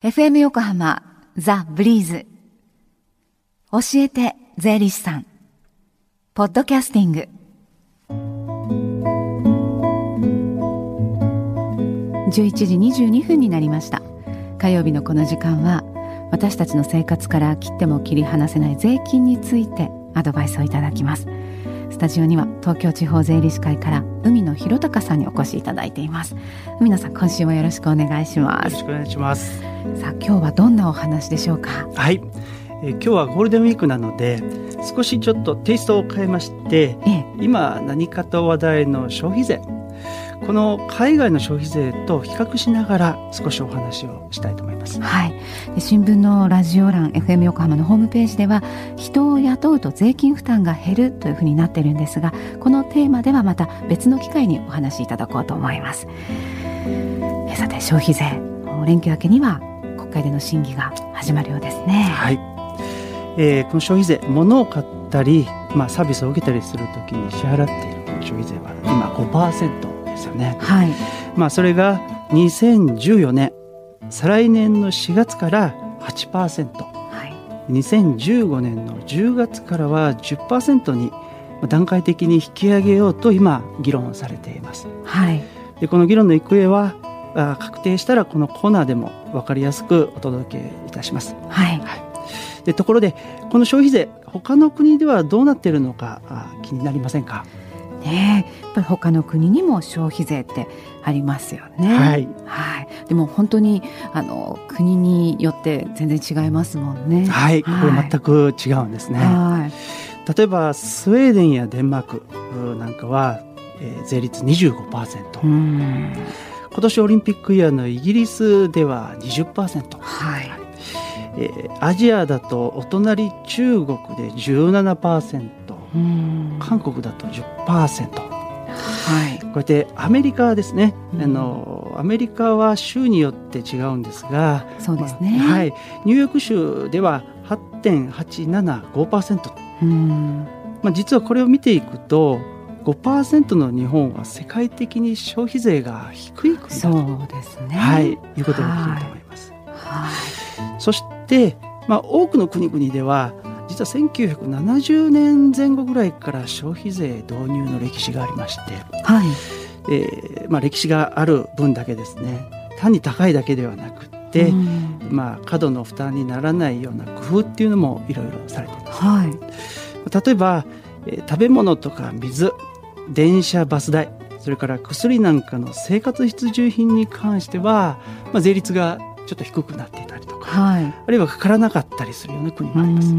FM 横浜ザ・ブリーズ教えて税理士さんポッドキャスティング11時22分になりました。火曜日のこの時間は私たちの生活から切っても切り離せない税金についてアドバイスをいただきます。スタジオには東京地方税理士会から海野博隆さんにお越しいただいています。海野さん、今週もよろしくお願いします。よろしくお願いします。さあ、今日はどんなお話でしょうか？はい、今日はゴールデンウィークなので少しちょっとテイストを変えまして、今何かと話題の消費税、この海外の消費税と比較しながら少しお話をしたいと思います。はい、で新聞のラジオ欄 FM 横浜のホームページでは人を雇うと税金負担が減るというふうになっているんですが、このテーマではまた別の機会にお話しいただこうと思います。さて、消費税連休明けには国会での審議が始まるようですね。はい、この消費税、物を買ったり、サービスを受けたりするときに支払っているこの消費税は今 5%ですよね。はい、それが2014年再来年の4月から 8%、はい、2015年の10月からは 10% に段階的に引き上げようと今議論されています。はい、でこの議論の行方は確定したらこのコーナーでも分かりやすくお届けいたします。はいはい、でところでこの消費税、他の国ではどうなっているのか気になりませんか？やっぱり他の国にも消費税ってありますよね。はいはい、でも本当に国によって全然違いますもんね。はい、これ全く違うんですね。はい、例えばスウェーデンやデンマークなんかは、税率 25%、 今年オリンピックイヤーのイギリスでは 20%、 はい、アジアだとお隣中国で 17%、韓国だと 10%、はい、こうやってアメリカですね、アメリカは州によって違うんですが、そうですね、はい、ニューヨーク州では 8.875%、実はこれを見ていくと 5% の日本は世界的に消費税が低い国だと、そうですね、はい、いうことができると思います。はいはい、そして、多くの国々では実は1970年前後ぐらいから消費税導入の歴史がありまして、はい、歴史がある分だけですね、単に高いだけではなくて、過度の負担にならないような工夫っていうのもいろいろされています。はい、例えば、食べ物とか水、電車バス代、それから薬なんかの生活必需品に関しては、税率がちょっと低くなっていたりとか、はい、あるいはかからなかったりするような国もあります。はい、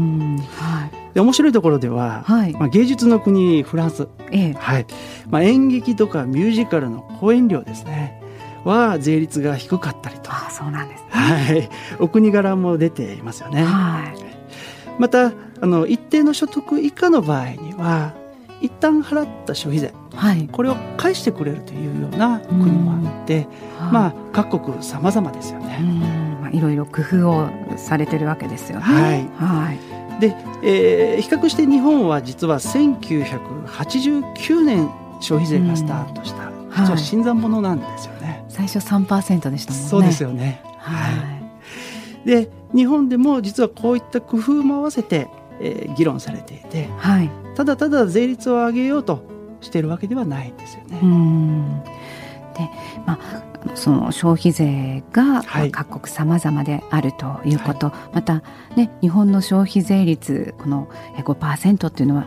で面白いところでは、はい、芸術の国フランス、はい、演劇とかミュージカルの公演料ですねは税率が低かったりと、そうなんですね、はい、お国柄も出ていますよね。はい、また一定の所得以下の場合には一旦払った消費税、はい、これを返してくれるというような国もあって、各国様々ですよね。いろいろ工夫をされてるわけですよね。で、比較して日本は実は1989年消費税がスタートした、実は新参者なんですよね。最初 3% でしたもんね。そうですよね。はい、で日本でも実はこういった工夫も合わせて、議論されていて、はい、ただただ税率を上げようとしているわけではないんですよね。でその消費税が各国様々であるということ、また、日本の消費税率この 5% っていうのは、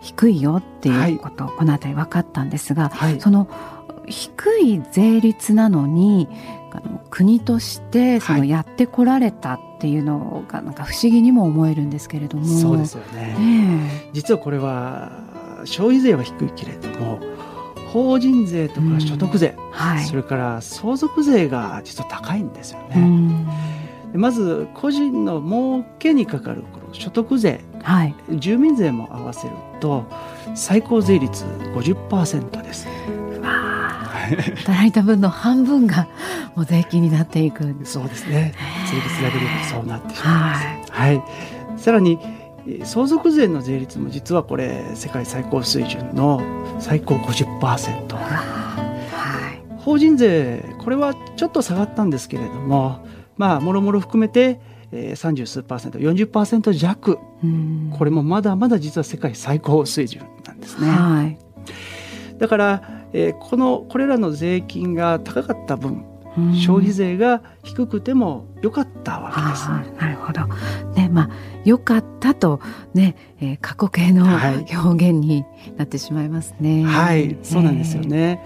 低いよっていうこと、このあたり分かったんですが、その低い税率なのに国としてそのやってこられたっていうのがなんか不思議にも思えるんですけれども、そうですよね。実はこれは消費税は低いけれども法人税とか所得税、それから相続税が実は高いんですよね。まず個人の儲けにかかるこの所得税、住民税も合わせると最高税率 50% です。働いた分の半分がもう税金になっていくんです。そうですね、税率だけでもそうなってしまいます。さらに相続税の税率も実はこれ世界最高水準の最高 50%、法人税これはちょっと下がったんですけれども、もろもろ含めて30数%、40% 弱、これもまだまだ実は世界最高水準なんですね。はい、だから、これらの税金が高かった分、消費税が低くても良かったわけです。なるほど。ね、良かったと、ね、過去形の表現になってしまいますね。はい、はい、そうなんですよね。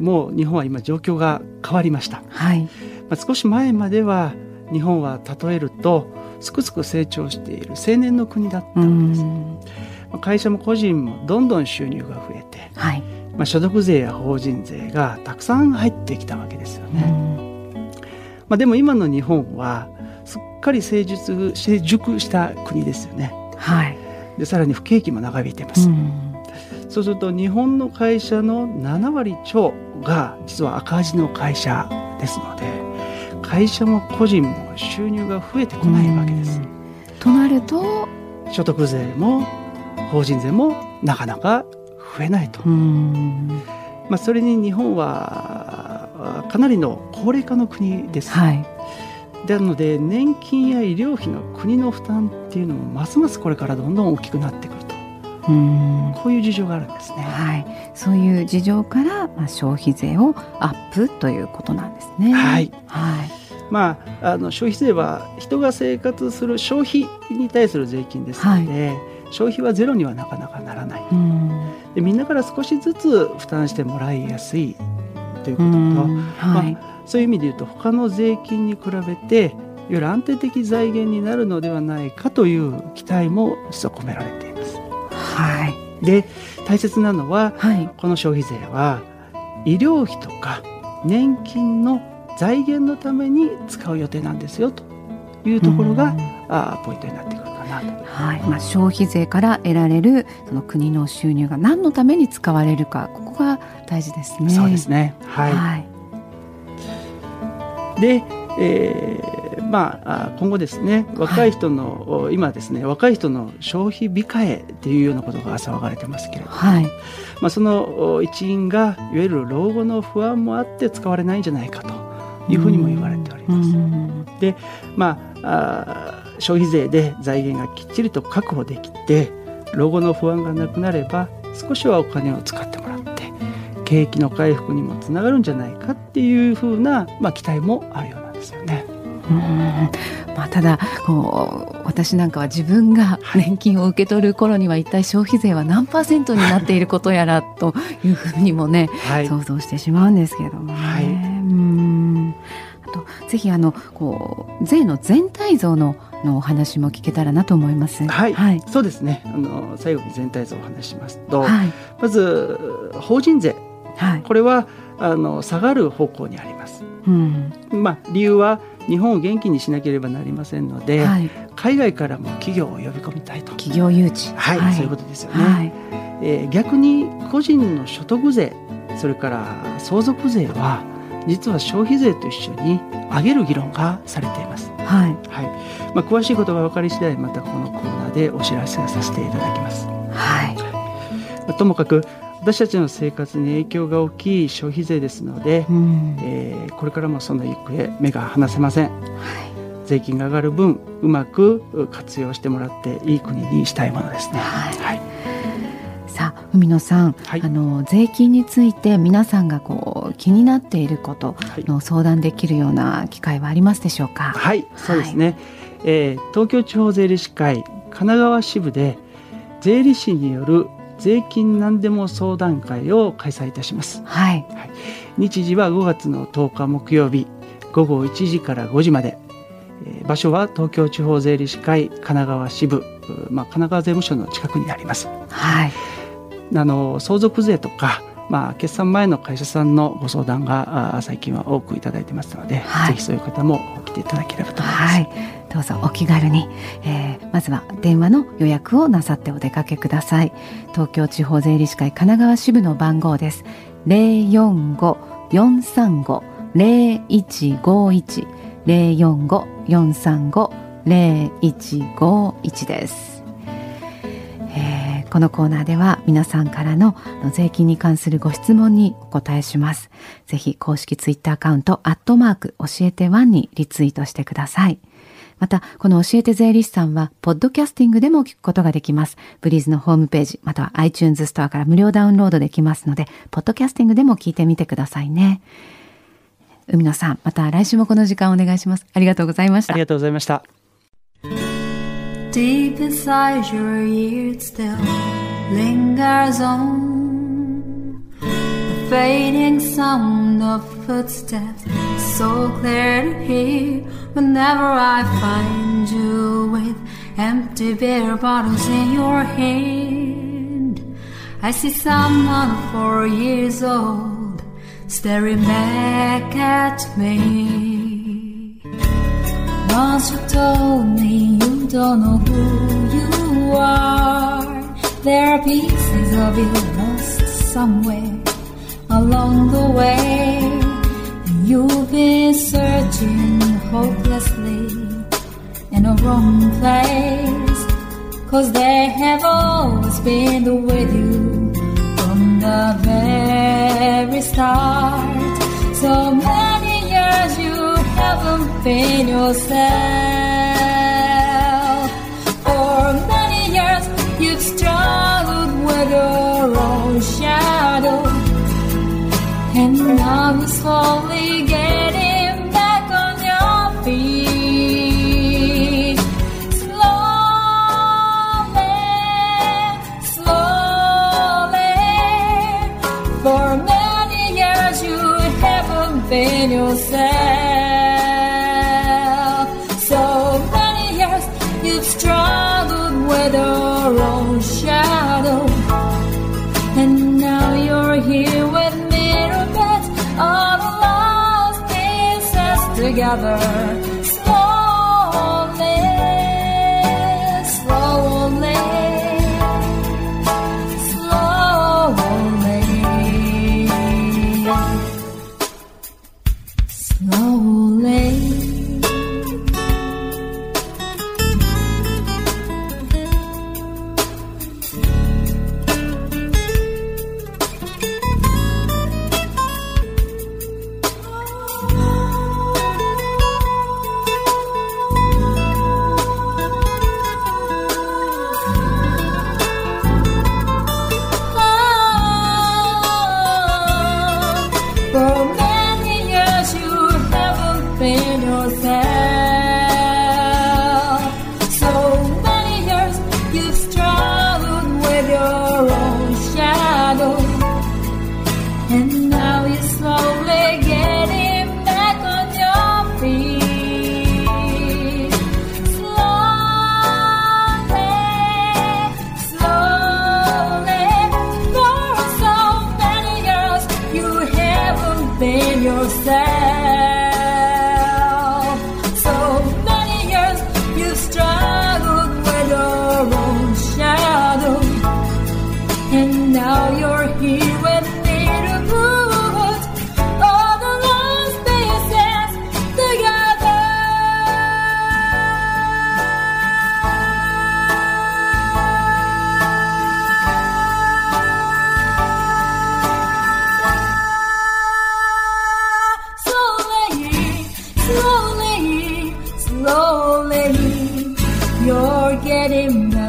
もう日本は今状況が変わりました。はい。少し前までは日本は例えるとすくすく成長している青年の国だったわけです。会社も個人もどんどん収入が増えて、はい、所得税や法人税がたくさん入ってきたわけですよね。でも今の日本はすっかり成熟した国ですよね。はい、でさらに不景気も長引いています。そうすると日本の会社の7割超が実は赤字の会社ですので、会社も個人も収入が増えてこないわけです。となると所得税も法人税もなかなか増えないと。それに日本はかなりの高齢化の国です。はい、なので年金や医療費の国の負担っていうのもますますこれからどんどん大きくなってくると。こういう事情があるんですね。はい、そういう事情から、消費税をアップということなんですね。はい、はい、消費税は人が生活する消費に対する税金ですので、はい、消費はゼロにはなかなかならない。で、みんなから少しずつ負担してもらいやすいということと、はい、そういう意味でいうと他の税金に比べていわゆる安定的財源になるのではないかという期待も実は込められています。はい、で、大切なのは、はい、この消費税は医療費とか年金の財源のために使う予定なんですよというところがポイントになってくるかなと。はい、消費税から得られるその国の収入が何のために使われるか、ここが大事ですね。そうですね。はい、はい、で、今後ですね、若い人の、はい、今ですね、若い人の消費控えっていうようなことが騒がれてますけれども、はい、その一因がいわゆる老後の不安もあって使われないんじゃないかというふうにも言われております。で、消費税で財源がきっちりと確保できて老後の不安がなくなれば少しはお金を使ってもらって景気の回復にもつながるんじゃないかっていうふうな、期待もあるようなんですよね。ただ私なんかは自分が年金を受け取る頃には一体消費税は何%になっていることやらというふうにもね、はい、想像してしまうんですけれどもね。はい、ぜひ税の全体像のお話も聞けたらなと思います。はい、はい、そうですね。最後に全体像をお話しますと、はい、まず法人税、はい、これは下がる方向にあります。理由は日本を元気にしなければなりませんので、はい、海外からも企業を呼び込みたいと。企業誘致、はい、はい、そういうことですよね。はい、逆に個人の所得税、それから相続税は実は消費税と一緒に上げる議論がされています。はい、はい、詳しいことが分かり次第またこのコーナーでお知らせさせていただきます。はい、ともかく私たちの生活に影響が大きい消費税ですので、これからもその行方目が離せません。はい、税金が上がる分うまく活用してもらっていい国にしたいものですね。はい、はい、海野さん、はい、税金について皆さんが気になっていることの相談できるような機会はありますでしょうか。はい、はい、そうですね。東京地方税理士会神奈川支部で税理士による税金何でも相談会を開催いたします。はい、はい、日時は5月の10日木曜日午後1時から5時まで、場所は東京地方税理士会神奈川支部、神奈川税務署の近くになります。はい、相続税とか、決算前の会社さんのご相談が最近は多くいただいてますので、はい、ぜひそういう方も来ていただければと思います。はい、どうぞお気軽に、まずは電話の予約をなさってお出かけください。東京地方税理士会神奈川支部の番号です。 045-435-0151 045-435-0151 です。このコーナーでは皆さんからの税金に関するご質問にお答えします。ぜひ公式ツイッターアカウント@教えて1にリツイートしてください。またこの教えて税理士さんはポッドキャスティングでも聞くことができます。ブリーズのホームページまたは iTunes ストアから無料ダウンロードできますので、ポッドキャスティングでも聞いてみてくださいね。海野さん、また来週もこの時間お願いします。ありがとうございました。ありがとうございました。 Deep inside your ears still lingers on the fading sound of footsteps so clear to hear whenever I find you with empty beer bottles in your hand. I see someone 4 years old staring back at me. Once you told me you don't know who you are. There are pieces of you lost somewhere along the way, and you've been searching hopelessly in a wrong place, 'cause they have always been with you from the very start. So many years you haven't been yourself. For many years you've struggled with your own shadow, and now you're slowly getting back on your feet. Slowly, slowly, for many years you haven't been yourself. So many years you've struggled with your own shadow, and now you're here with mirror beds of lost pieces together. Slowly, slowly, slowly, slowly. Slowly, you're getting better.